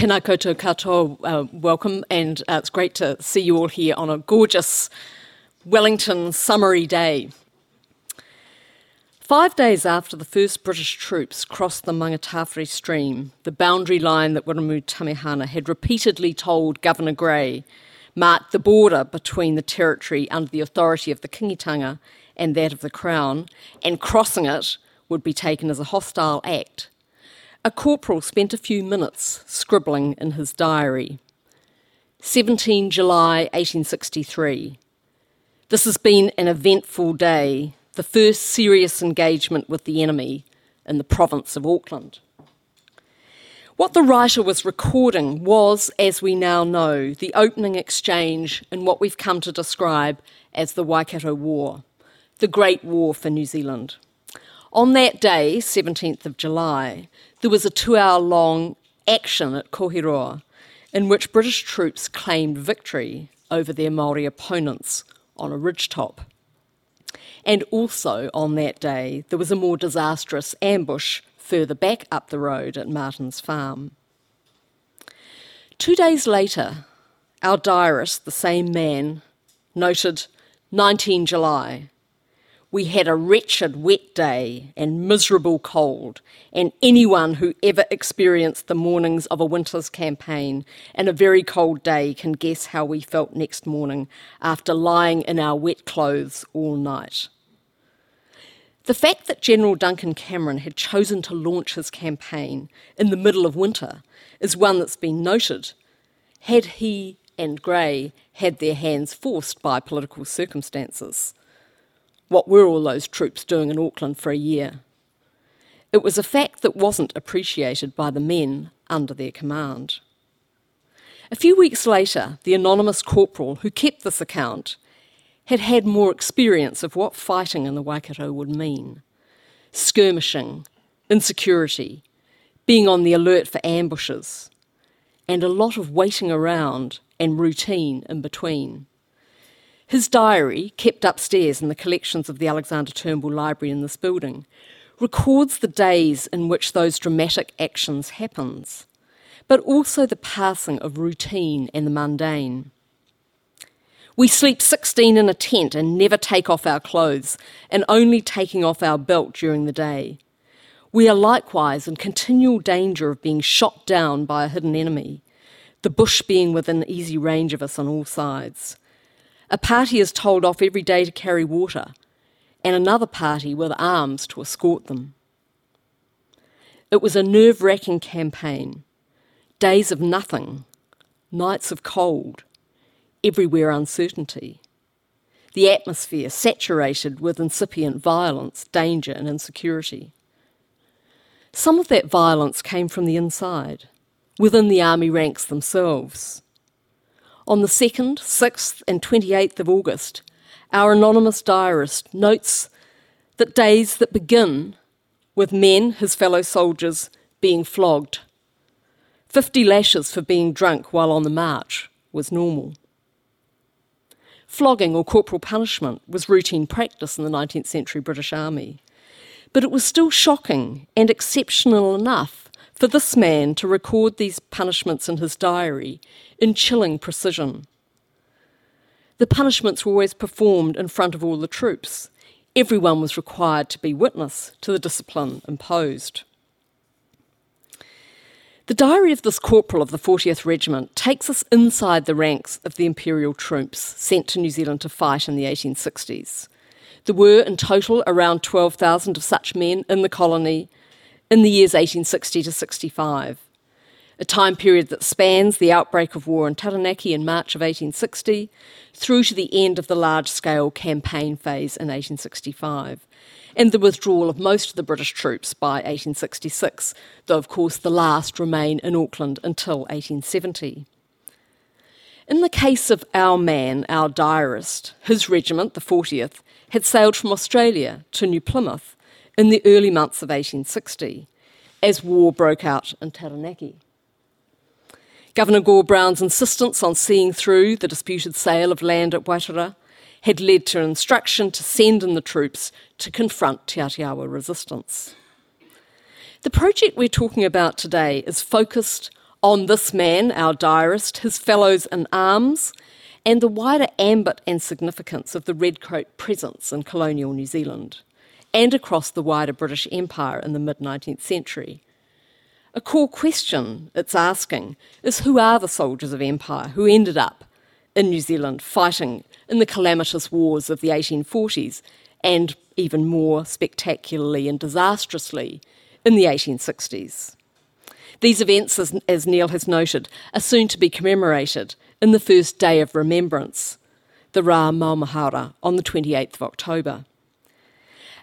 Tēnā koutou katoa, welcome, and it's great to see you all here on a gorgeous Wellington summery day. 5 days after the first British troops crossed the Mangatawhiri Stream, the boundary line that Wuramu Tamehana had repeatedly told Governor Gray marked the border between the territory under the authority of the Kingitanga and that of the Crown, and crossing it would be taken as a hostile act. A corporal spent a few minutes scribbling in his diary. 17 July 1863. This has been an eventful day, the first serious engagement with the enemy in the province of Auckland. What the writer was recording was, as we now know, the opening exchange in what we've come to describe as the Waikato War, the Great War for New Zealand. On that day, 17th of July, there was a 2-hour-long action at Kohiroa in which British troops claimed victory over their Māori opponents on a ridgetop. And also on that day, there was a more disastrous ambush further back up the road at Martin's Farm. 2 days later, our diarist, the same man, noted 19 July, "We had a wretched wet day and miserable cold, and anyone who ever experienced the mornings of a winter's campaign and a very cold day can guess how we felt next morning after lying in our wet clothes all night." The fact that General Duncan Cameron had chosen to launch his campaign in the middle of winter is one that's been noted. Had he and Grey had their hands forced by political circumstances? What were all those troops doing in Auckland for a year? It was a fact that wasn't appreciated by the men under their command. A few weeks later, the anonymous corporal who kept this account had had more experience of what fighting in the Waikato would mean. Skirmishing, insecurity, being on the alert for ambushes, and a lot of waiting around and routine in between. His diary, kept upstairs in the collections of the Alexander Turnbull Library in this building, records the days in which those dramatic actions happens, but also the passing of routine and the mundane. "We sleep 16 in a tent and never take off our clothes, and only taking off our belt during the day. We are likewise in continual danger of being shot down by a hidden enemy, the bush being within easy range of us on all sides. A party is told off every day to carry water, and another party with arms to escort them." It was a nerve-wracking campaign. Days of nothing, nights of cold, everywhere uncertainty. The atmosphere saturated with incipient violence, danger and insecurity. Some of that violence came from the inside, within the army ranks themselves. On the 2nd, 6th and 28th of August, our anonymous diarist notes that days that begin with men, his fellow soldiers, being flogged. 50 lashes for being drunk while on the march was normal. Flogging or corporal punishment was routine practice in the 19th century British Army, but it was still shocking and exceptional enough for this man to record these punishments in his diary in chilling precision. The punishments were always performed in front of all the troops. Everyone was required to be witness to the discipline imposed. The diary of this corporal of the 40th Regiment takes us inside the ranks of the Imperial troops sent to New Zealand to fight in the 1860s. There were in total around 12,000 of such men in the colony in the years 1860 to 65, a time period that spans the outbreak of war in Taranaki in March of 1860 through to the end of the large-scale campaign phase in 1865, and the withdrawal of most of the British troops by 1866, though of course the last remain in Auckland until 1870. In the case of our man, our diarist, his regiment, the 40th, had sailed from Australia to New Plymouth in the early months of 1860, as war broke out in Taranaki. Governor Gore Brown's insistence on seeing through the disputed sale of land at Waitara had led to instruction to send in the troops to confront Te Atiawa resistance. The project we're talking about today is focused on this man, our diarist, his fellows in arms, and the wider ambit and significance of the redcoat presence in colonial New Zealand and across the wider British Empire in the mid-19th century. A core question it's asking is who are the soldiers of empire who ended up in New Zealand fighting in the calamitous wars of the 1840s and even more spectacularly and disastrously in the 1860s. These events, as Neil has noted, are soon to be commemorated in the first day of remembrance, the Rā Maumahara, on the 28th of October.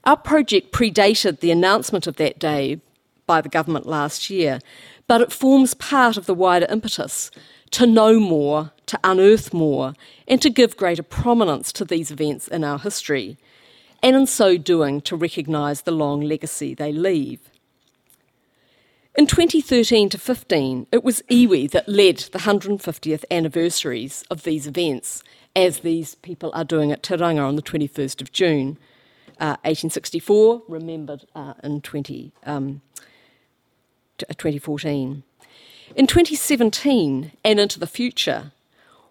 Our project predated the announcement of that day by the government last year, but it forms part of the wider impetus to know more, to unearth more, and to give greater prominence to these events in our history, and in so doing to recognise the long legacy they leave. In 2013 to 15, it was iwi that led the 150th anniversaries of these events, as these people are doing at Te Ranga on the 21st of June, 1864, remembered in 2014. In 2017 and into the future,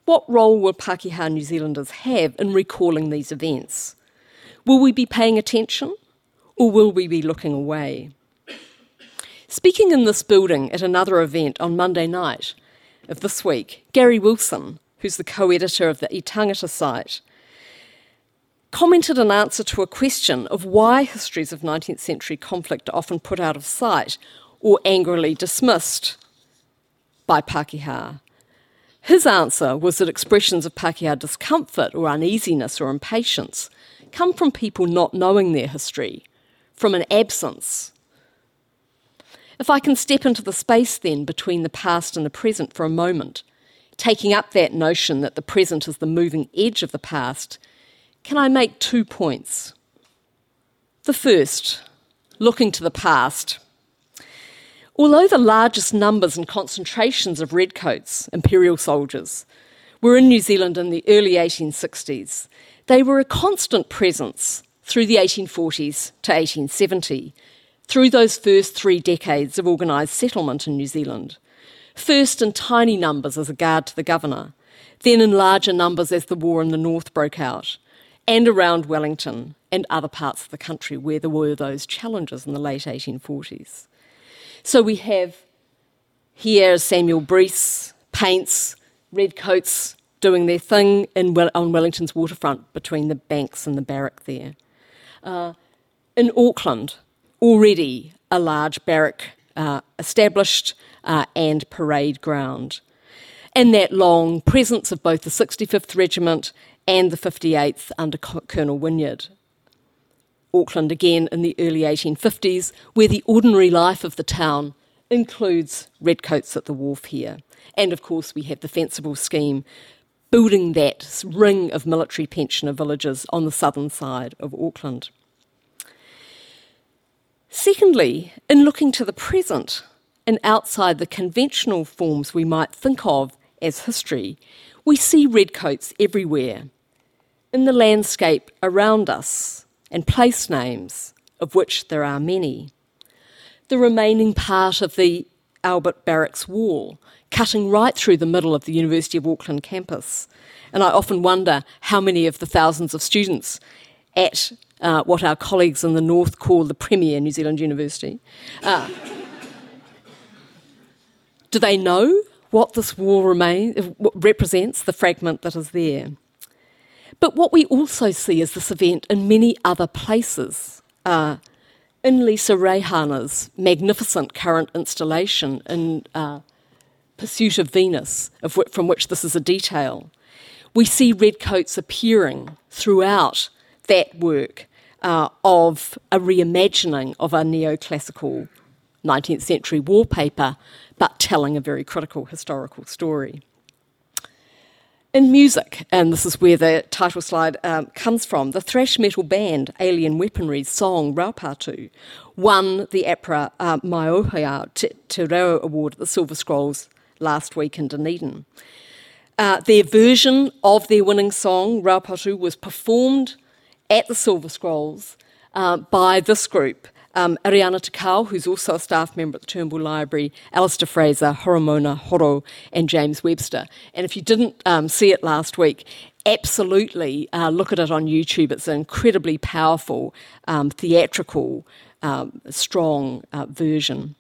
what role will Pākehā New Zealanders have in recalling these events? Will we be paying attention, or will we be looking away? Speaking in this building at another event on Monday night of this week, Gary Wilson, who's the co-editor of the E-Tangata site, commented in answer to a question of why histories of 19th century conflict are often put out of sight or angrily dismissed by Pākehā. His answer was that expressions of Pākehā discomfort or uneasiness or impatience come from people not knowing their history, from an absence. If I can step into the space then between the past and the present for a moment, taking up that notion that the present is the moving edge of the past, can I make 2 points? The first, looking to the past. Although the largest numbers and concentrations of redcoats, imperial soldiers, were in New Zealand in the early 1860s, they were a constant presence through the 1840s to 1870, through those first 3 decades of organised settlement in New Zealand, first in tiny numbers as a guard to the governor, then in larger numbers as the war in the north broke out, and around Wellington and other parts of the country where there were those challenges in the late 1840s. So we have here Samuel Brees paints redcoats doing their thing on Wellington's waterfront between the banks and the barrack there. In Auckland, already a large barrack established and parade ground. And that long presence of both the 65th Regiment and the 58th under Colonel Wynyard. Auckland again in the early 1850s, where the ordinary life of the town includes redcoats at the wharf here. And of course we have the Fencible scheme, building that ring of military pensioner villages on the southern side of Auckland. Secondly, in looking to the present and outside the conventional forms we might think of as history, we see redcoats everywhere, in the landscape around us and place names, of which there are many. The remaining part of the Albert Barracks wall, cutting right through the middle of the University of Auckland campus. And I often wonder how many of the thousands of students at what our colleagues in the north call the Premier New Zealand University. Do they know what this wall represents, the fragment that is there? But what we also see is this event in many other places. In Lisa Rehana's magnificent current installation in Pursuit of Venus, from which this is a detail, we see redcoats appearing throughout that work of a reimagining of a neoclassical 19th century wallpaper, but telling a very critical historical story. In music, and this is where the title slide comes from, the thrash metal band Alien Weaponry's song Raupatu won the APRA Maiohia Te Reo Award at the Silver Scrolls last week in Dunedin. Their version of their winning song, Raupatu, was performed at the Silver Scrolls by this group Ariana Takau, who's also a staff member at the Turnbull Library, Alistair Fraser, Horomona Horo, and James Webster. And if you didn't see it last week, absolutely look at it on YouTube. It's an incredibly powerful, theatrical, strong version.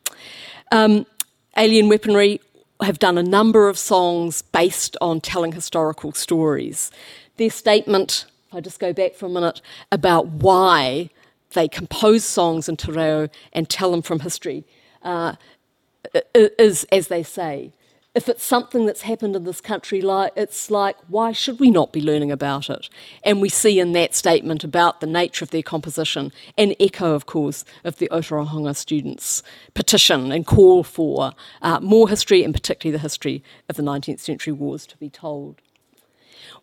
Alien Weaponry have done a number of songs based on telling historical stories. Their statement, if I just go back for a minute, about why they compose songs in Te Reo and tell them from history, is, as they say, if it's something that's happened in this country, it's like, why should we not be learning about it? And we see in that statement about the nature of their composition an echo, of course, of the Otarohanga students' petition and call for more history, and particularly the history of the 19th century wars, to be told.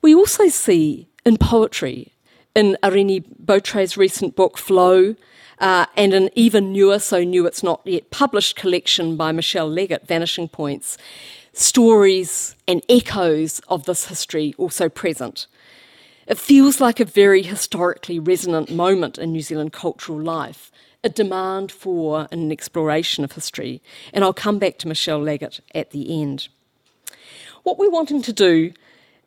We also see in poetry, in Irene Boutre's recent book, Flow, and an even newer, so new it's not yet published collection by Michele Leggott, Vanishing Points, stories and echoes of this history also present. It feels like a very historically resonant moment in New Zealand cultural life, a demand for an exploration of history. And I'll come back to Michele Leggott at the end. What we're wanting to do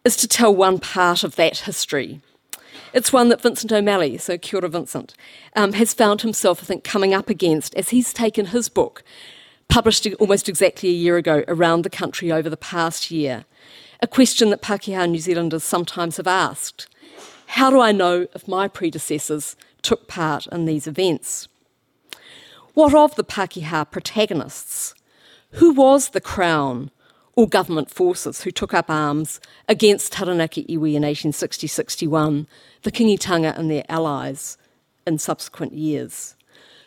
is to tell one part of that history. It's one that Vincent O'Malley, so kia ora Vincent, has found himself, I think, coming up against as he's taken his book, published almost exactly a year ago, around the country over the past year. A question that Pākehā New Zealanders sometimes have asked: how do I know if my predecessors took part in these events? What of the Pākehā protagonists? Who was the Crown or government forces who took up arms against Taranaki iwi in 1860-61, the Kingitanga and their allies in subsequent years?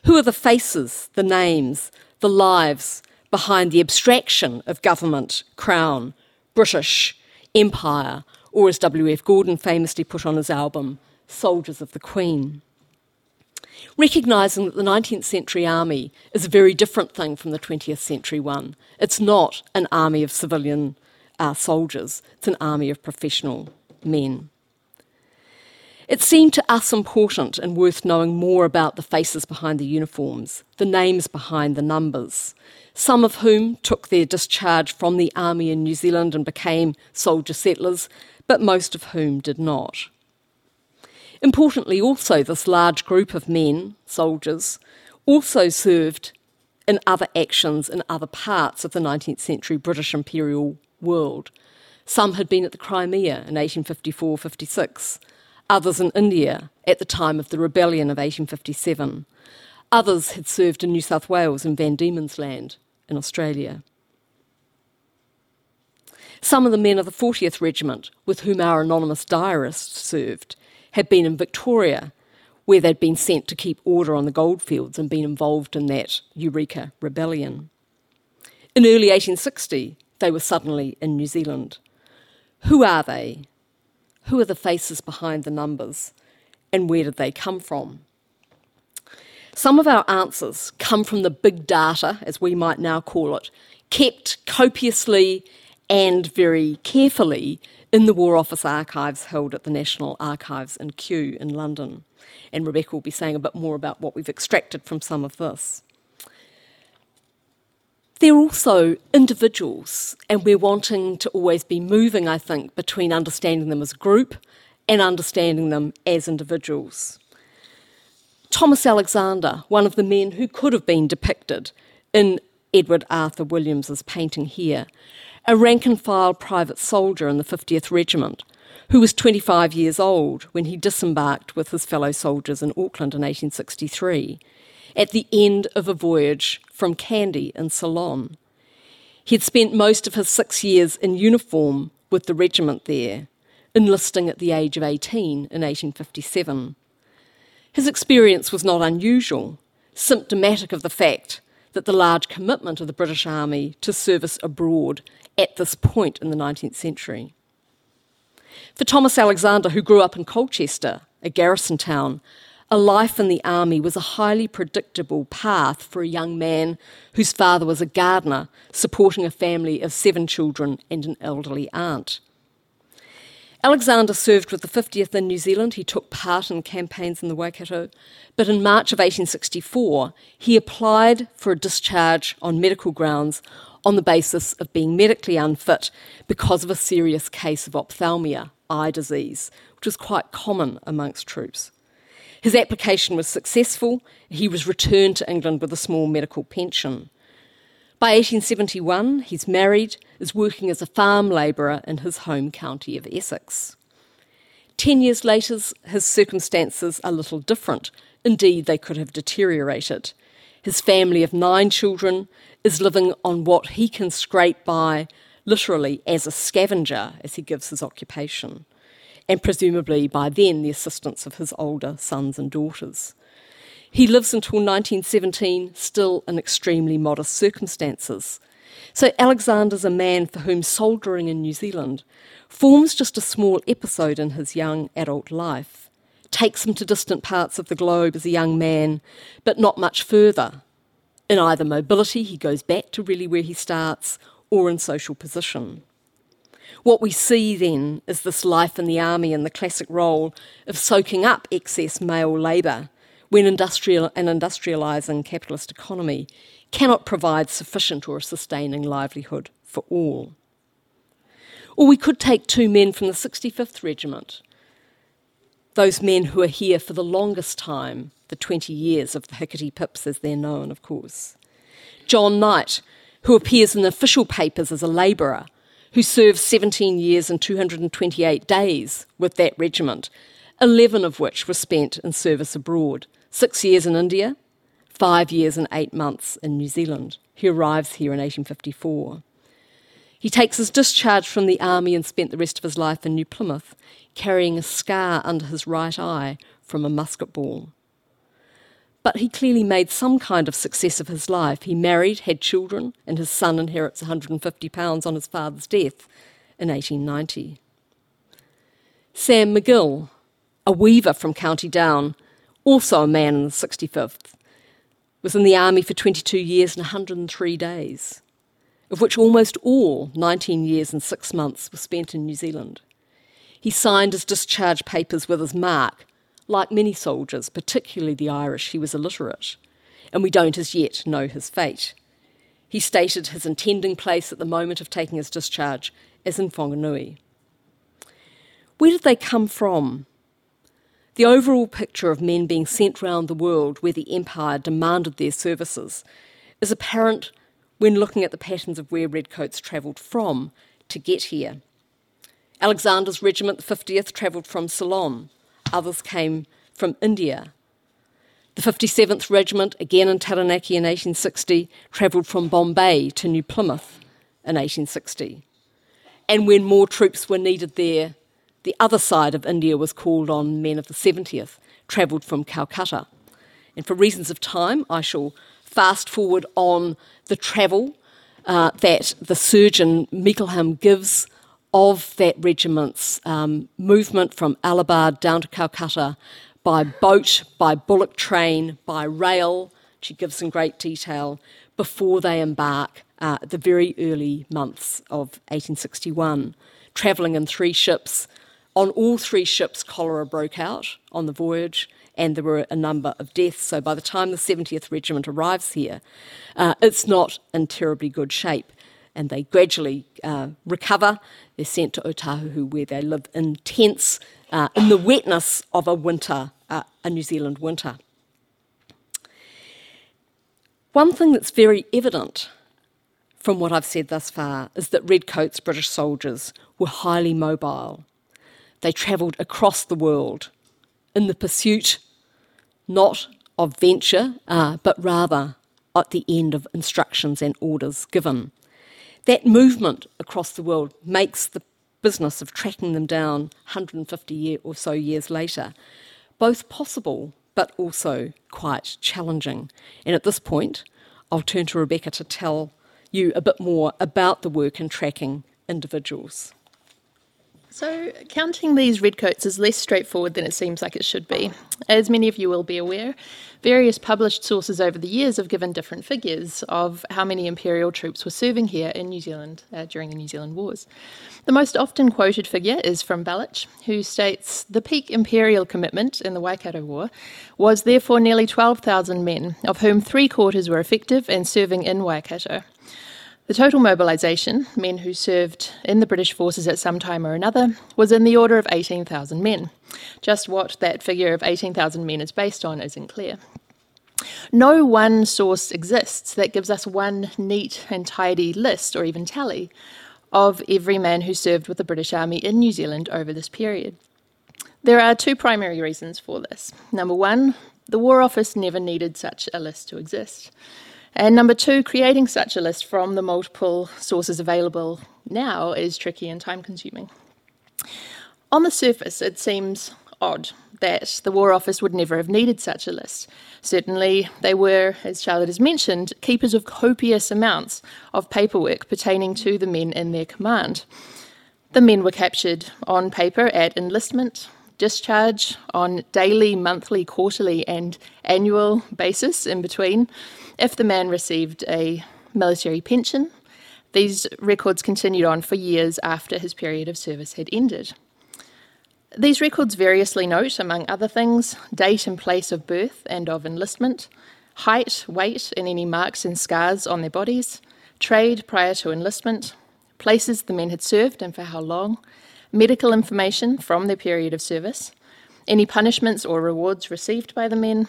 Who are the faces, the names, the lives behind the abstraction of government, crown, British, empire, or as W.F. Gordon famously put on his album, Soldiers of the Queen? Recognising that the 19th century army is a very different thing from the 20th century one. It's not an army of civilian soldiers, it's an army of professional men. It seemed to us important and worth knowing more about the faces behind the uniforms, the names behind the numbers, some of whom took their discharge from the army in New Zealand and became soldier settlers, but most of whom did not. Importantly also, this large group of men, soldiers, also served in other actions in other parts of the 19th century British imperial world. Some had been at the Crimea in 1854-56, others in India at the time of the rebellion of 1857. Others had served in New South Wales and Van Diemen's Land in Australia. Some of the men of the 40th Regiment, with whom our anonymous diarist served, had been in Victoria, where they'd been sent to keep order on the goldfields and been involved in that Eureka rebellion. In early 1860, they were suddenly in New Zealand. Who are they? Who are the faces behind the numbers? And where did they come from? Some of our answers come from the big data, as we might now call it, kept copiously and very carefully in the War Office archives held at the National Archives in Kew in London. And Rebecca will be saying a bit more about what we've extracted from some of this. They're also individuals, and we're wanting to always be moving, I think, between understanding them as a group and understanding them as individuals. Thomas Alexander, one of the men who could have been depicted in Edward Arthur Williams's painting here, a rank-and-file private soldier in the 50th Regiment, who was 25 years old when he disembarked with his fellow soldiers in Auckland in 1863, at the end of a voyage from Kandy in Ceylon. He had spent most of his 6 years in uniform with the regiment there, enlisting at the age of 18 in 1857. His experience was not unusual, symptomatic of the fact that the large commitment of the British Army to service abroad at this point in the 19th century. For Thomas Alexander, who grew up in Colchester, a garrison town, a life in the army was a highly predictable path for a young man whose father was a gardener, supporting a family of 7 children and an elderly aunt. Alexander served with the 50th in New Zealand. He took part in campaigns in the Waikato, but in March of 1864, he applied for a discharge on medical grounds on the basis of being medically unfit because of a serious case of ophthalmia, eye disease, which was quite common amongst troops. His application was successful. He was returned to England with a small medical pension. By 1871, he's married, is working as a farm labourer in his home county of Essex. 10 years later, his circumstances are little different. Indeed, they could have deteriorated. His family of 9 children is living on what he can scrape by, literally as a scavenger, as he gives his occupation, and presumably by then the assistance of his older sons and daughters. He lives until 1917, still in extremely modest circumstances. So Alexander's a man for whom soldiering in New Zealand forms just a small episode in his young adult life, takes him to distant parts of the globe as a young man, but not much further. In either mobility, he goes back to really where he starts, or in social position. What we see then is this life in the army and the classic role of soaking up excess male labour, when industrialising capitalist economy cannot provide sufficient or sustaining livelihood for all. Or we could take 2 men from the 65th Regiment, those men who are here for the longest time, the 20 years of the Hickety Pips as they're known, of course. John Knight, who appears in the official papers as a labourer, who served 17 years and 228 days with that regiment, 11 of which were spent in service abroad, 6 years in India, 5 years and 8 months in New Zealand. He arrives here in 1854. He takes his discharge from the army and spent the rest of his life in New Plymouth, carrying a scar under his right eye from a musket ball. But he clearly made some kind of success of his life. He married, had children, and his son inherits £150 on his father's death in 1890. Sam McGill, a weaver from County Down, also a man in the 65th, was in the army for 22 years and 103 days, of which almost all 19 years and 6 months were spent in New Zealand. He signed his discharge papers with his mark. Like many soldiers, particularly the Irish, he was illiterate, and we don't as yet know his fate. He stated his intending place at the moment of taking his discharge as in Whanganui. Where did they come from? The overall picture of men being sent round the world where the empire demanded their services is apparent when looking at the patterns of where redcoats travelled from to get here. Alexander's regiment, the 50th, travelled from Ceylon. Others came from India. The 57th Regiment, again in Taranaki in 1860, travelled from Bombay to New Plymouth in 1860. And when more troops were needed there, the other side of India was called on. Men of the 70th, travelled from Calcutta. And for reasons of time, I shall fast forward on the travel that the surgeon Mickleham gives of that regiment's movement from Alabad down to Calcutta by boat, by bullock train, by rail, she gives in great detail, before they embark at the very early months of 1861, travelling in 3 ships. On all 3 ships, cholera broke out on the voyage, and there were a number of deaths. So by the time the 70th Regiment arrives here, it's not in terribly good shape. And they gradually recover. They're sent to Otahuhu, where they live in tents in the wetness of a New Zealand winter. One thing that's very evident from what I've said thus far is that redcoats, British soldiers, were highly mobile. They travelled across the world in the pursuit not of venture, but rather at the end of instructions and orders given. That movement across the world makes the business of tracking them down 150 or so years later both possible but also quite challenging. And at this point, I'll turn to Rebecca to tell you a bit more about the work in tracking individuals. So counting these redcoats is less straightforward than it seems like it should be. As many of you will be aware, various published sources over the years have given different figures of how many imperial troops were serving here in New Zealand during the New Zealand Wars. The most often quoted figure is from Balich, who states, the peak imperial commitment in the Waikato War was therefore nearly 12,000 men, of whom three-quarters were effective and serving in Waikato. The total mobilisation, men who served in the British forces at some time or another, was in the order of 18,000 men. Just what that figure of 18,000 men is based on isn't clear. No one source exists that gives us one neat and tidy list, or even tally, of every man who served with the British Army in New Zealand over this period. There are two primary reasons for this. Number one, the War Office never needed such a list to exist. And number two, creating such a list from the multiple sources available now is tricky and time-consuming. On the surface, it seems odd that the War Office would never have needed such a list. Certainly, they were, as Charlotte has mentioned, keepers of copious amounts of paperwork pertaining to the men in their command. The men were captured on paper at enlistment, discharge, on daily, monthly, quarterly and annual basis in between. If the man received a military pension, these records continued on for years after his period of service had ended. These records variously note, among other things, date and place of birth and of enlistment, height, weight, and any marks and scars on their bodies, trade prior to enlistment, places the men had served and for how long, medical information from their period of service, any punishments or rewards received by the men,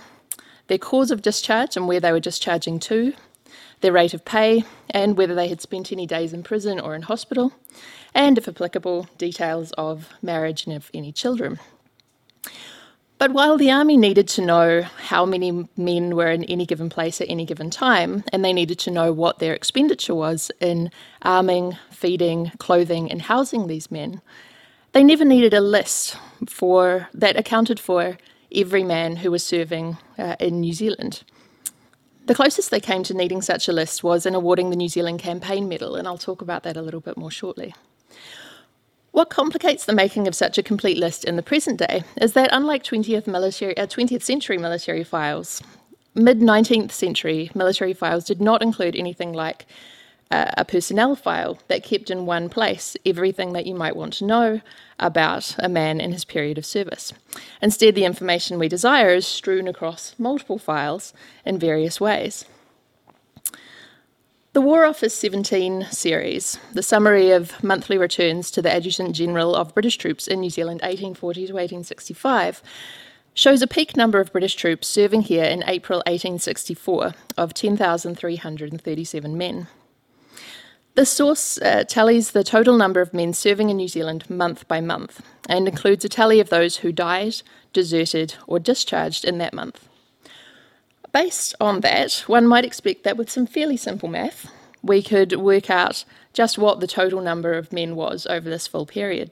their cause of discharge and where they were discharging to, their rate of pay, and whether they had spent any days in prison or in hospital, and, if applicable, details of marriage and of any children. But while the army needed to know how many men were in any given place at any given time, and they needed to know what their expenditure was in arming, feeding, clothing, and housing these men, they never needed a list for that accounted for every man who was serving in New Zealand. The closest they came to needing such a list was in awarding the New Zealand Campaign Medal, and I'll talk about that a little bit more shortly. What complicates the making of such a complete list in the present day is that, unlike 20th century military files, mid-19th century military files did not include anything like a personnel file that kept in one place everything that you might want to know about a man in his period of service. Instead, the information we desire is strewn across multiple files in various ways. The War Office 17 series, the summary of monthly returns to the Adjutant General of British troops in New Zealand 1840 to 1865, shows a peak number of British troops serving here in April 1864 of 10,337 men. This source tallies the total number of men serving in New Zealand month by month and includes a tally of those who died, deserted or discharged in that month. Based on that, one might expect that with some fairly simple math, we could work out just what the total number of men was over this full period.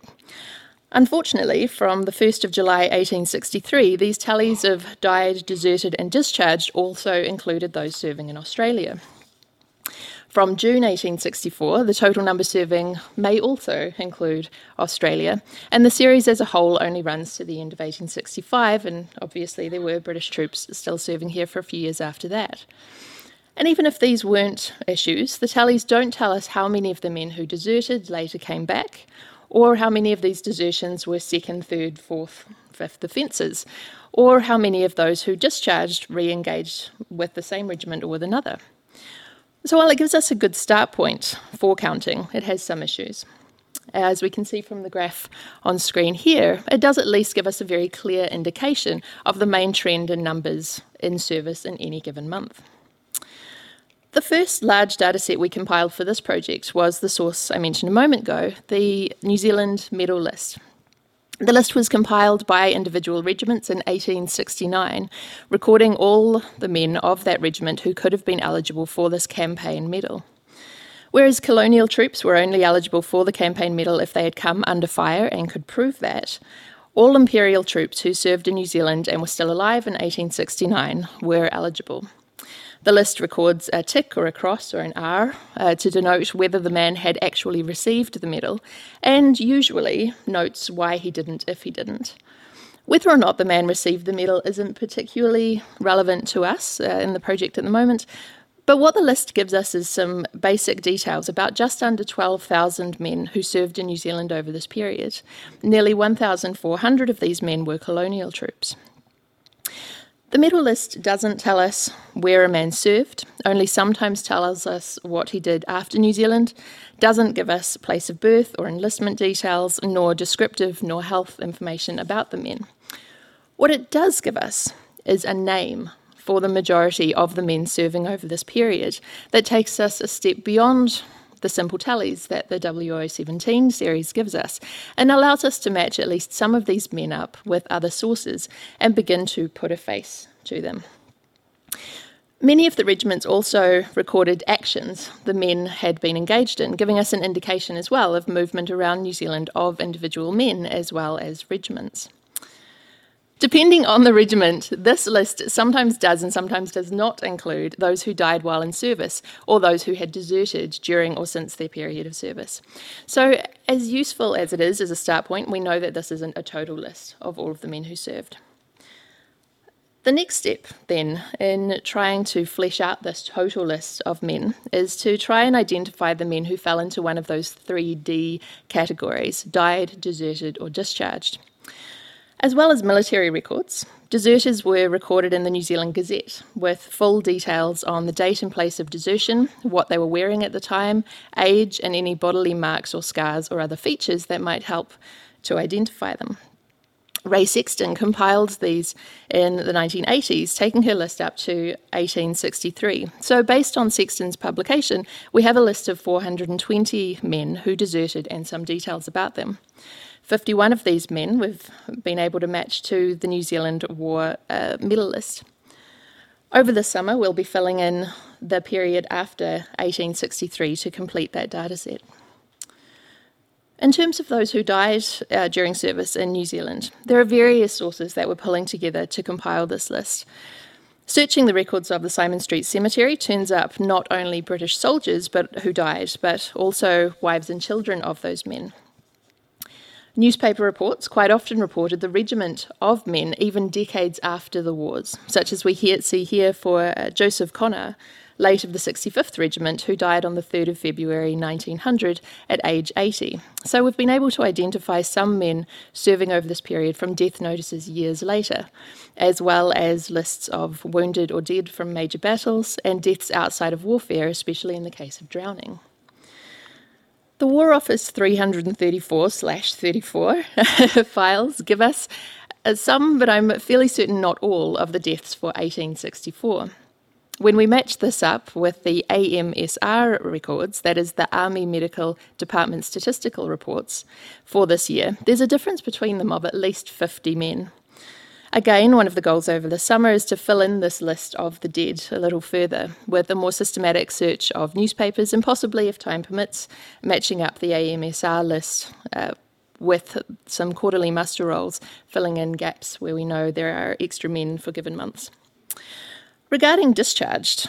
Unfortunately, from the 1st of July 1863, these tallies of died, deserted and discharged also included those serving in Australia. From June 1864, the total number serving may also include Australia, and the series as a whole only runs to the end of 1865, and obviously there were British troops still serving here for a few years after that. And even if these weren't issues, the tallies don't tell us how many of the men who deserted later came back, or how many of these desertions were second, third, fourth, fifth offences, or how many of those who discharged re-engaged with the same regiment or with another. So while it gives us a good start point for counting, it has some issues. As we can see from the graph on screen here, it does at least give us a very clear indication of the main trend in numbers in service in any given month. The first large data set we compiled for this project was the source I mentioned a moment ago, the New Zealand Medal List. The list was compiled by individual regiments in 1869, recording all the men of that regiment who could have been eligible for this campaign medal. Whereas colonial troops were only eligible for the campaign medal if they had come under fire and could prove that, all imperial troops who served in New Zealand and were still alive in 1869 were eligible. The list records a tick or a cross or an R to denote whether the man had actually received the medal, and usually notes why he didn't if he didn't. Whether or not the man received the medal isn't particularly relevant to us in the project at the moment, but what the list gives us is some basic details about just under 12,000 men who served in New Zealand over this period. Nearly 1,400 of these men were colonial troops. The medal list doesn't tell us where a man served, only sometimes tells us what he did after New Zealand, doesn't give us place of birth or enlistment details, nor descriptive nor health information about the men. What it does give us is a name for the majority of the men serving over this period that takes us a step beyond the simple tallies that the WO17 series gives us and allows us to match at least some of these men up with other sources and begin to put a face to them. Many of the regiments also recorded actions the men had been engaged in, giving us an indication as well of movement around New Zealand of individual men as well as regiments. Depending on the regiment, this list sometimes does and sometimes does not include those who died while in service or those who had deserted during or since their period of service. So, as useful as it is as a start point, we know that this isn't a total list of all of the men who served. The next step, then, in trying to flesh out this total list of men is to try and identify the men who fell into one of those 3D categories: died, deserted, or discharged. As well as military records, deserters were recorded in the New Zealand Gazette with full details on the date and place of desertion, what they were wearing at the time, age, and any bodily marks or scars or other features that might help to identify them. Ray Sexton compiled these in the 1980s, taking her list up to 1863. So based on Sexton's publication, we have a list of 420 men who deserted and some details about them. 51 of these men we've been able to match to the New Zealand War medal list. Over the summer, we'll be filling in the period after 1863 to complete that data set. In terms of those who died during service in New Zealand, there are various sources that we're pulling together to compile this list. Searching the records of the Simon Street Cemetery turns up not only British soldiers who died, but also wives and children of those men. Newspaper reports quite often reported the regiment of men even decades after the wars, such as we see here for Joseph Connor, late of the 65th Regiment, who died on the 3rd of February 1900 at age 80. So we've been able to identify some men serving over this period from death notices years later, as well as lists of wounded or dead from major battles and deaths outside of warfare, especially in the case of drowning. The War Office 334/34 files give us some, but I'm fairly certain not all, of the deaths for 1864. When we match this up with the AMSR records, that is the Army Medical Department statistical reports for this year, there's a difference between them of at least 50 men. Again, one of the goals over the summer is to fill in this list of the dead a little further with a more systematic search of newspapers and possibly, if time permits, matching up the AMSR list with some quarterly muster rolls, filling in gaps where we know there are extra men for given months. Regarding discharged,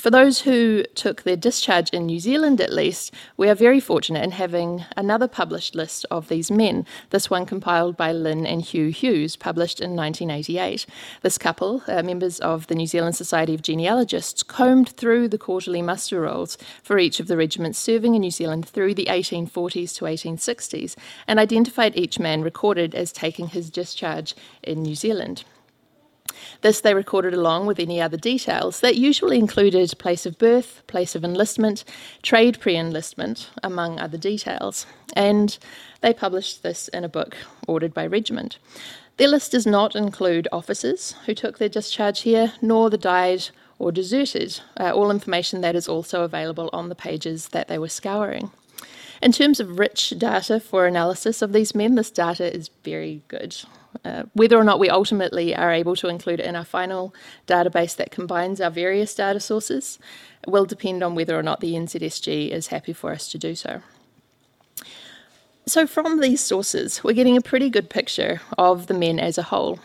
for those who took their discharge in New Zealand at least, we are very fortunate in having another published list of these men, this one compiled by Lynn and Hugh Hughes, published in 1988. This couple, members of the New Zealand Society of Genealogists, combed through the quarterly muster rolls for each of the regiments serving in New Zealand through the 1840s to 1860s and identified each man recorded as taking his discharge in New Zealand. This they recorded along with any other details that usually included place of birth, place of enlistment, trade pre-enlistment, among other details, and they published this in a book ordered by regiment. Their list does not include officers who took their discharge here, nor the died or deserted, all information that is also available on the pages that they were scouring. In terms of rich data for analysis of these men, this data is very good. Whether or not we ultimately are able to include it in our final database that combines our various data sources will depend on whether or not the NZSG is happy for us to do so. So from these sources, we're getting a pretty good picture of the men as a whole.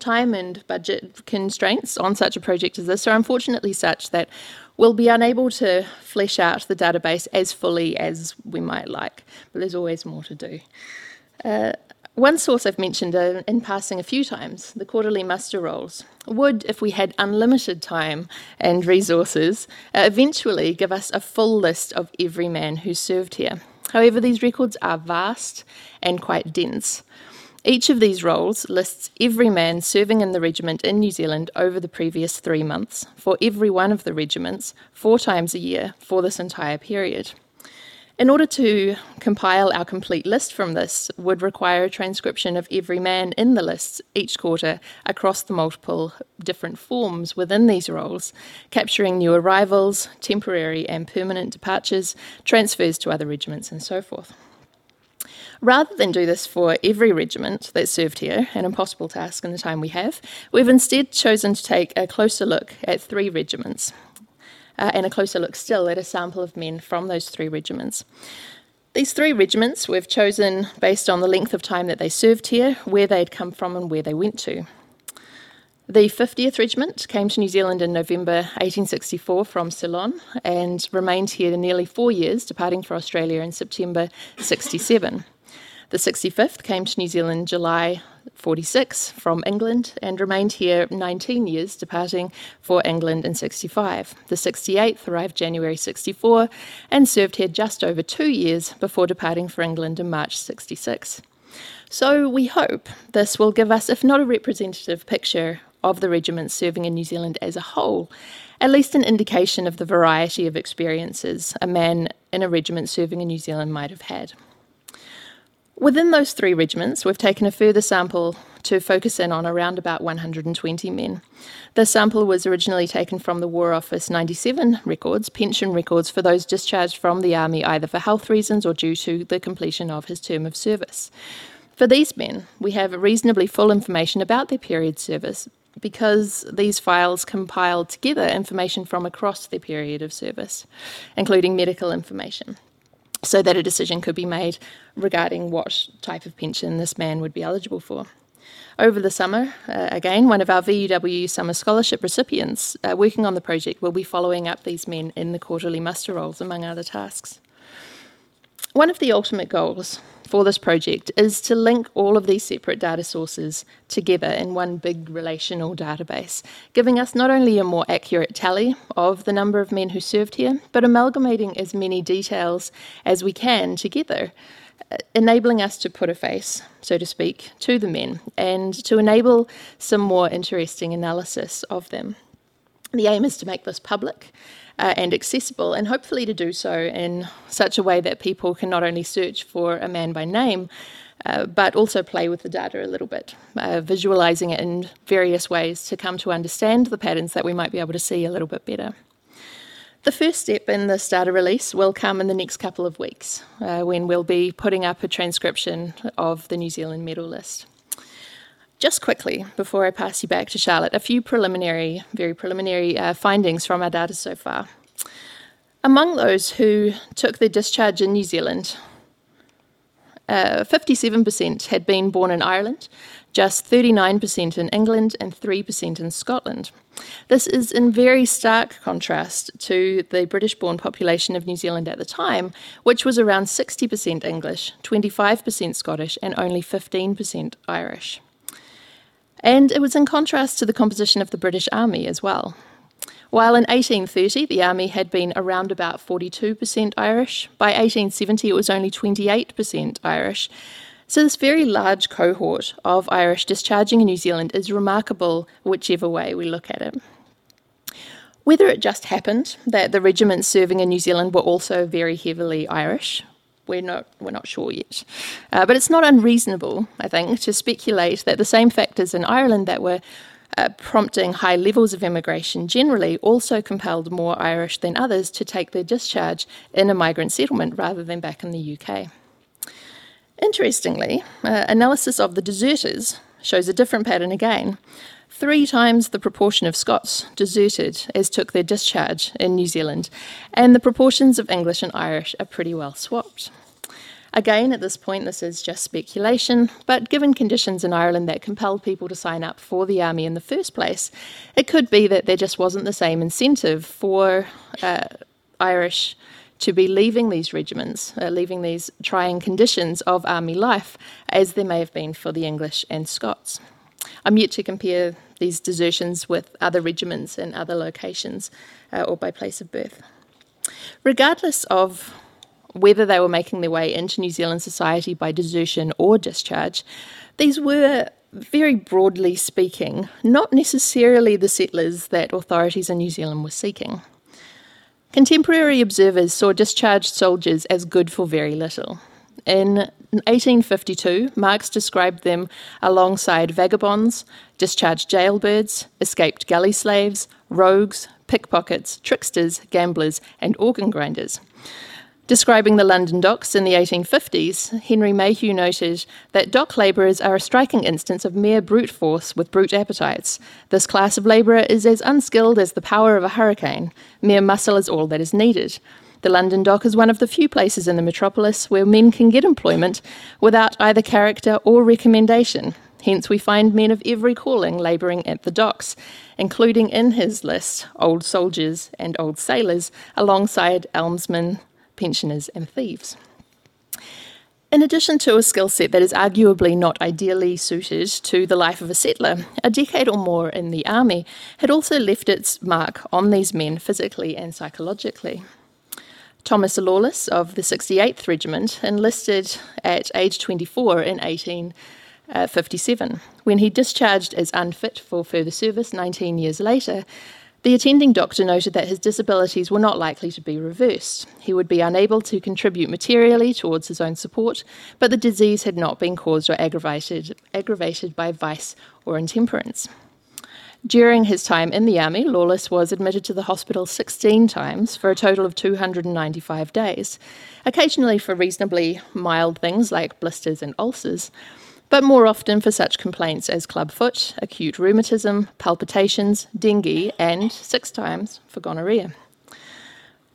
time and budget constraints on such a project as this are unfortunately such that we'll be unable to flesh out the database as fully as we might like, but there's always more to do. One source I've mentioned in passing a few times, the quarterly muster rolls, would, if we had unlimited time and resources, eventually give us a full list of every man who served here. However, these records are vast and quite dense. Each of these rolls lists every man serving in the regiment in New Zealand over the previous 3 months for every one of the regiments 4 times a year for this entire period. In order to compile our complete list from this would require a transcription of every man in the lists each quarter across the multiple different forms within these roles, capturing new arrivals, temporary and permanent departures, transfers to other regiments and so forth. Rather than do this for every regiment that served here, an impossible task in the time we have, we've instead chosen to take a closer look at 3 regiments. And a closer look still at a sample of men from those 3 regiments. These 3 regiments we've chosen based on the length of time that they served here, where they'd come from and where they went to. The 50th Regiment came to New Zealand in November 1864 from Ceylon and remained here nearly 4 years, departing for Australia in September 67. The 65th came to New Zealand July 46 from England and remained here 19 years, departing for England in 65. The 68th arrived January 64 and served here just over 2 years before departing for England in March 66. So we hope this will give us, if not a representative picture of the regiments serving in New Zealand as a whole, at least an indication of the variety of experiences a man in a regiment serving in New Zealand might have had. Within those 3 regiments, we've taken a further sample to focus in on around about 120 men. This sample was originally taken from the War Office 97 records, pension records for those discharged from the Army either for health reasons or due to the completion of his term of service. For these men, we have reasonably full information about their period service because these files compiled together information from across their period of service, including medical information, so that a decision could be made regarding what type of pension this man would be eligible for. Over the summer, again, one of our VUW Summer Scholarship recipients working on the project will be following up these men in the quarterly muster rolls, among other tasks. One of the ultimate goals for this project is to link all of these separate data sources together in one big relational database, giving us not only a more accurate tally of the number of men who served here, but amalgamating as many details as we can together, enabling us to put a face, so to speak, to the men and to enable some more interesting analysis of them. The aim is to make this public and accessible, and hopefully to do so in such a way that people can not only search for a man by name, but also play with the data a little bit, visualising it in various ways to come to understand the patterns that we might be able to see a little bit better. The first step in this data release will come in the next couple of weeks, when we'll be putting up a transcription of the New Zealand medal list. Just quickly, before I pass you back to Charlotte, a few very preliminary findings from our data so far. Among those who took their discharge in New Zealand, 57% had been born in Ireland, just 39% in England and 3% in Scotland. This is in very stark contrast to the British-born population of New Zealand at the time, which was around 60% English, 25% Scottish and only 15% Irish. And it was in contrast to the composition of the British Army as well. While in 1830 the Army had been around about 42% Irish, by 1870 it was only 28% Irish. So this very large cohort of Irish discharging in New Zealand is remarkable whichever way we look at it. Whether it just happened that the regiments serving in New Zealand were also very heavily Irish, we're not sure yet. But it's not unreasonable, I think, to speculate that the same factors in Ireland that were prompting high levels of immigration generally also compelled more Irish than others to take their discharge in a migrant settlement rather than back in the UK. Interestingly, analysis of the deserters shows a different pattern again. 3 times the proportion of Scots deserted as took their discharge in New Zealand, and the proportions of English and Irish are pretty well swapped. Again, at this point, this is just speculation, but given conditions in Ireland that compelled people to sign up for the army in the first place, it could be that there just wasn't the same incentive for Irish to be leaving these regiments, leaving these trying conditions of army life, as there may have been for the English and Scots. I'm yet to compare these desertions with other regiments in other locations or by place of birth. Regardless of whether they were making their way into New Zealand society by desertion or discharge, these were, very broadly speaking, not necessarily the settlers that authorities in New Zealand were seeking. Contemporary observers saw discharged soldiers as good for very little. In 1852, Marx described them alongside vagabonds, discharged jailbirds, escaped galley slaves, rogues, pickpockets, tricksters, gamblers, and organ grinders. Describing the London docks in the 1850s, Henry Mayhew noted that dock labourers are a striking instance of mere brute force with brute appetites. This class of labourer is as unskilled as the power of a hurricane. Mere muscle is all that is needed. The London dock is one of the few places in the metropolis where men can get employment without either character or recommendation. Hence we find men of every calling labouring at the docks, including in his list old soldiers and old sailors alongside almsmen, pensioners and thieves. In addition to a skill set that is arguably not ideally suited to the life of a settler, a decade or more in the army had also left its mark on these men physically and psychologically. Thomas Lawless of the 68th Regiment enlisted at age 24 in 1857. When he discharged as unfit for further service 19 years later, the attending doctor noted that his disabilities were not likely to be reversed. He would be unable to contribute materially towards his own support, but the disease had not been caused or aggravated by vice or intemperance. During his time in the army, Lawless was admitted to the hospital 16 times for a total of 295 days, occasionally for reasonably mild things like blisters and ulcers, but more often for such complaints as clubfoot, acute rheumatism, palpitations, dengue, and 6 times for gonorrhoea.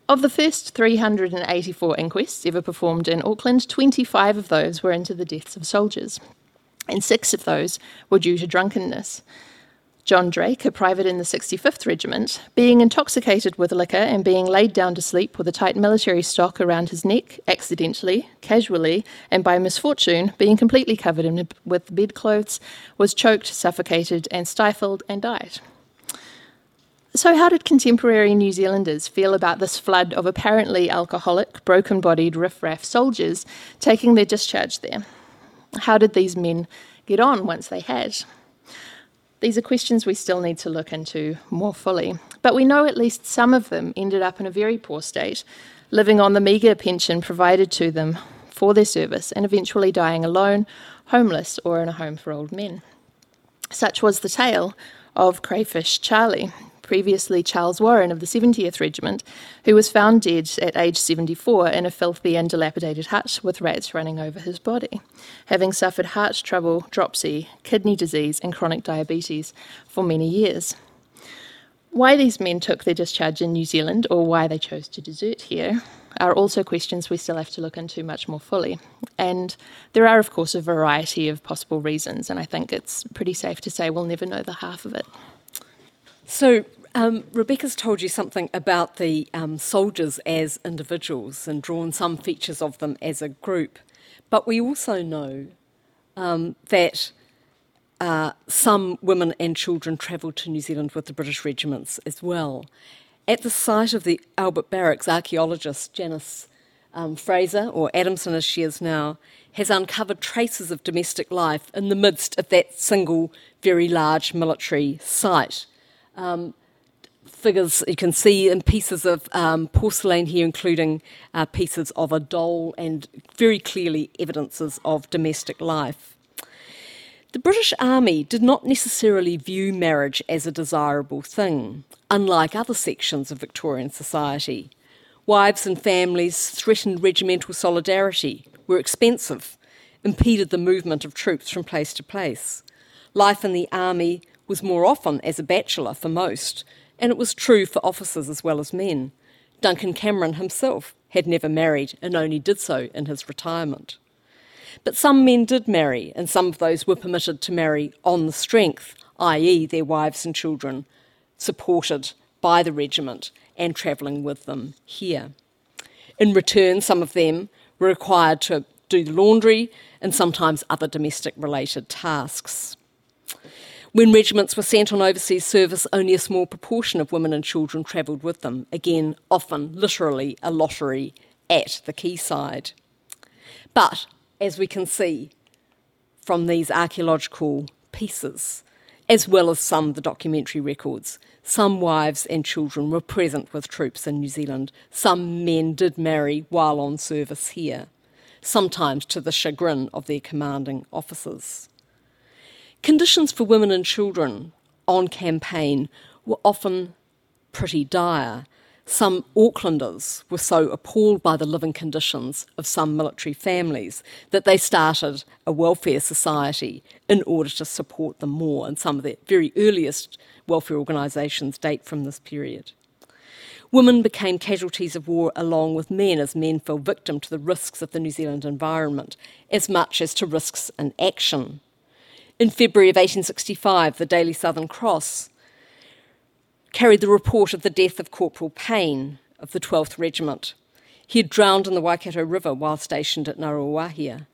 Of the first 384 inquests ever performed in Auckland, 25 of those were into the deaths of soldiers, and 6 of those were due to drunkenness. John Drake, a private in the 65th Regiment, being intoxicated with liquor and being laid down to sleep with a tight military stock around his neck, accidentally, casually, and by misfortune, being completely covered with bedclothes, was choked, suffocated, and stifled, and died. So how did contemporary New Zealanders feel about this flood of apparently alcoholic, broken-bodied, riff-raff soldiers taking their discharge there? How did these men get on once they had? These are questions we still need to look into more fully, but we know at least some of them ended up in a very poor state, living on the meagre pension provided to them for their service and eventually dying alone, homeless, or in a home for old men. Such was the tale of Crayfish Charlie, previously Charles Warren of the 70th Regiment, who was found dead at age 74 in a filthy and dilapidated hut with rats running over his body, having suffered heart trouble, dropsy, kidney disease and chronic diabetes for many years. Why these men took their discharge in New Zealand, or why they chose to desert here, are also questions we still have to look into much more fully. And there are, of course, a variety of possible reasons, and I think it's pretty safe to say we'll never know the half of it. So, Rebecca's told you something about the soldiers as individuals and drawn some features of them as a group, but we also know that some women and children travelled to New Zealand with the British regiments as well. At the site of the Albert Barracks, archaeologist Janice Fraser, or Adamson as she is now, has uncovered traces of domestic life in the midst of that single very large military site. Figures you can see in pieces of porcelain here, including pieces of a doll, and very clearly evidences of domestic life. The British Army did not necessarily view marriage as a desirable thing, unlike other sections of Victorian society. Wives and families threatened regimental solidarity, were expensive, impeded the movement of troops from place to place. Life in the army was more often as a bachelor for most, and it was true for officers as well as men. Duncan Cameron himself had never married and only did so in his retirement. But some men did marry, and some of those were permitted to marry on the strength, i.e. their wives and children, supported by the regiment and travelling with them here. In return, some of them were required to do the laundry and sometimes other domestic-related tasks. When regiments were sent on overseas service, only a small proportion of women and children travelled with them, again, often literally a lottery at the quayside. But, as we can see from these archaeological pieces, as well as some of the documentary records, some wives and children were present with troops in New Zealand. Some men did marry while on service here, sometimes to the chagrin of their commanding officers. Conditions for women and children on campaign were often pretty dire. Some Aucklanders were so appalled by the living conditions of some military families that they started a welfare society in order to support them more, and some of the very earliest welfare organisations date from this period. Women became casualties of war along with men, as men fell victim to the risks of the New Zealand environment as much as to risks in action. In February of 1865, the Daily Southern Cross carried the report of the death of Corporal Payne of the 12th Regiment. He had drowned in the Waikato River while stationed at Naruawahia.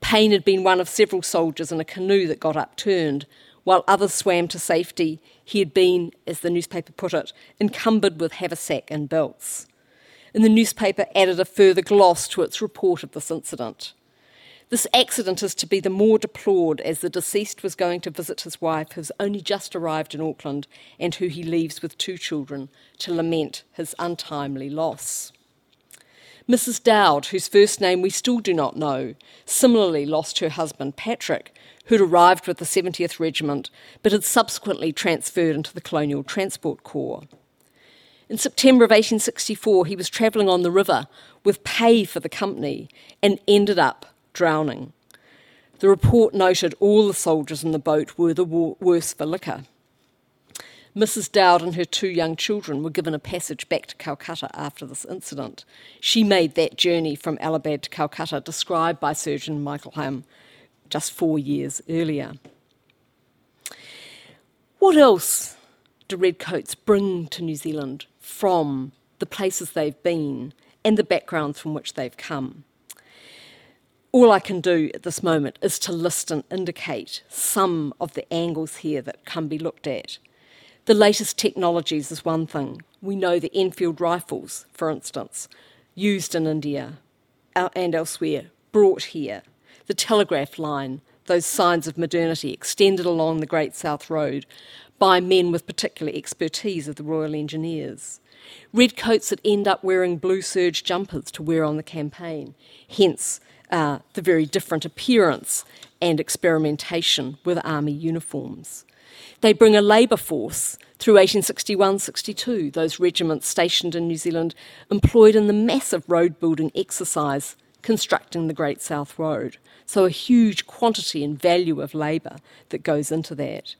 Payne had been one of several soldiers in a canoe that got upturned. While others swam to safety, he had been, as the newspaper put it, encumbered with haversack and belts. And the newspaper added a further gloss to its report of this incident. This accident is to be the more deplored as the deceased was going to visit his wife, who has only just arrived in Auckland and who he leaves with two children, to lament his untimely loss. Mrs. Dowd, whose first name we still do not know, similarly lost her husband Patrick, who'd arrived with the 70th Regiment but had subsequently transferred into the Colonial Transport Corps. In September of 1864, he was travelling on the river with pay for the company and ended up drowning. The report noted all the soldiers in the boat were the worse for liquor. Mrs. Dowd and her two young children were given a passage back to Calcutta after this incident. She made that journey from Alabad to Calcutta, described by Surgeon Michael Ham just 4 years earlier. What else do redcoats bring to New Zealand from the places they've been and the backgrounds from which they've come? All I can do at this moment is to list and indicate some of the angles here that can be looked at. The latest technologies is one thing. We know the Enfield rifles, for instance, used in India and elsewhere, brought here. The telegraph line, those signs of modernity extended along the Great South Road by men with particular expertise of the Royal Engineers. Redcoats that end up wearing blue serge jumpers to wear on the campaign, hence the very different appearance and experimentation with army uniforms. They bring a labour force through 1861-62, those regiments stationed in New Zealand employed in the massive road building exercise constructing the Great South Road. So a huge quantity and value of labour that goes into that.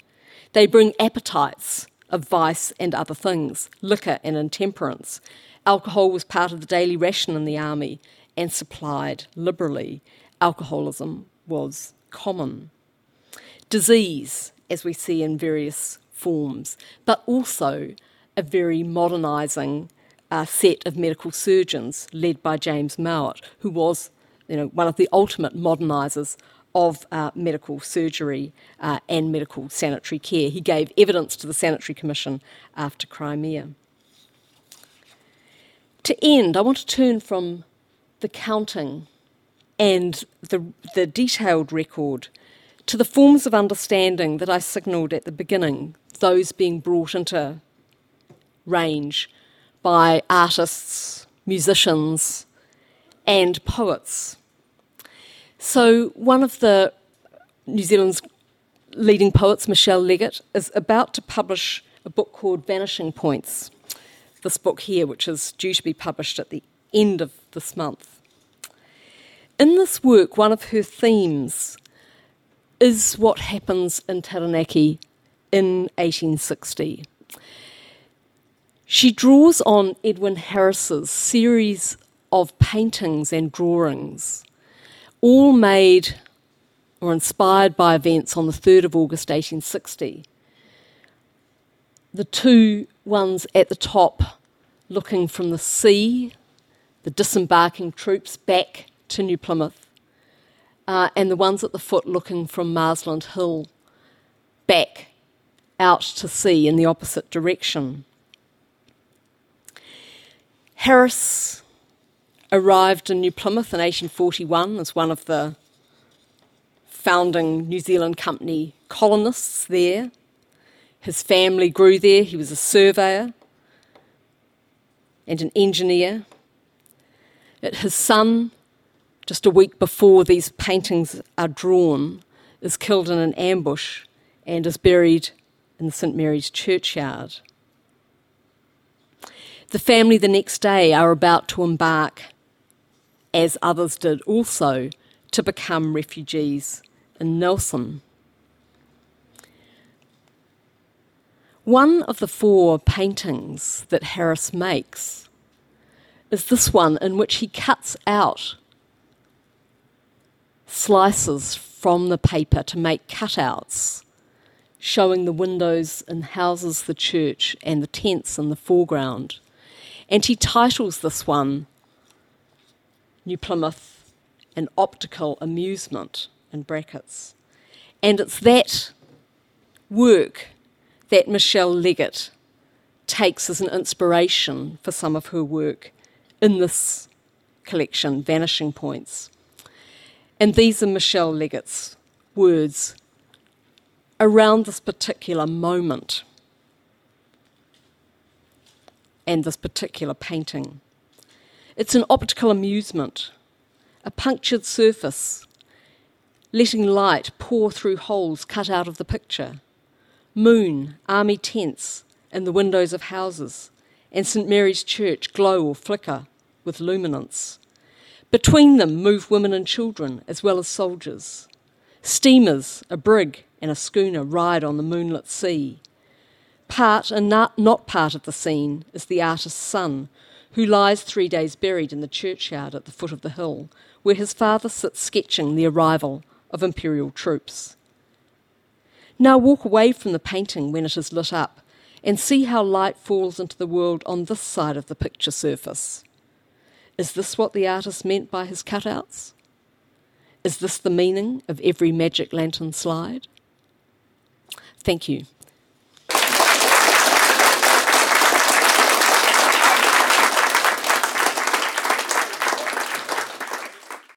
They bring appetites of vice and other things, liquor and intemperance. Alcohol was part of the daily ration in the army and supplied liberally. Alcoholism was common. Disease, as we see in various forms, but also a very modernising set of medical surgeons led by James Mowat, who was one of the ultimate modernisers of medical surgery and medical sanitary care. He gave evidence to the Sanitary Commission after Crimea. To end, I want to turn from the counting and the detailed record to the forms of understanding that I signalled at the beginning, those being brought into range by artists, musicians and poets. So one of the New Zealand's leading poets, Michele Leggott, is about to publish a book called Vanishing Points, this book here, which is due to be published at the end of this month. In this work, one of her themes is what happens in Taranaki in 1860. She draws on Edwin Harris's series of paintings and drawings, all made or inspired by events on the 3rd of August 1860. The two ones at the top looking from the sea, the disembarking troops back to New Plymouth, and the ones at the foot looking from Marsland Hill back out to sea in the opposite direction. Harris arrived in New Plymouth in 1841 as one of the founding New Zealand Company colonists there. His family grew there. He was a surveyor and an engineer. His son, just a week before these paintings are drawn, is killed in an ambush and is buried in the St Mary's churchyard. The family the next day are about to embark, as others did also, to become refugees in Nelson. One of the four paintings that Harris makes is this one in which he cuts out slices from the paper to make cutouts, showing the windows in houses, the church, and the tents in the foreground. And he titles this one, New Plymouth, an Optical Amusement, in brackets. And it's that work that Michele Leggott takes as an inspiration for some of her work in this collection, Vanishing Points. And these are Michele Leggott's words around this particular moment and this particular painting. It's an optical amusement, a punctured surface, letting light pour through holes cut out of the picture. Moon, army tents, and the windows of houses, and St Mary's Church glow or flicker with luminance. Between them move women and children, as well as soldiers. Steamers, a brig and a schooner ride on the moonlit sea. Part and not part of the scene is the artist's son, who lies 3 days buried in the churchyard at the foot of the hill, where his father sits sketching the arrival of imperial troops. Now walk away from the painting when it is lit up and see how light falls into the world on this side of the picture surface. Is this what the artist meant by his cutouts? Is this the meaning of every magic lantern slide? Thank you.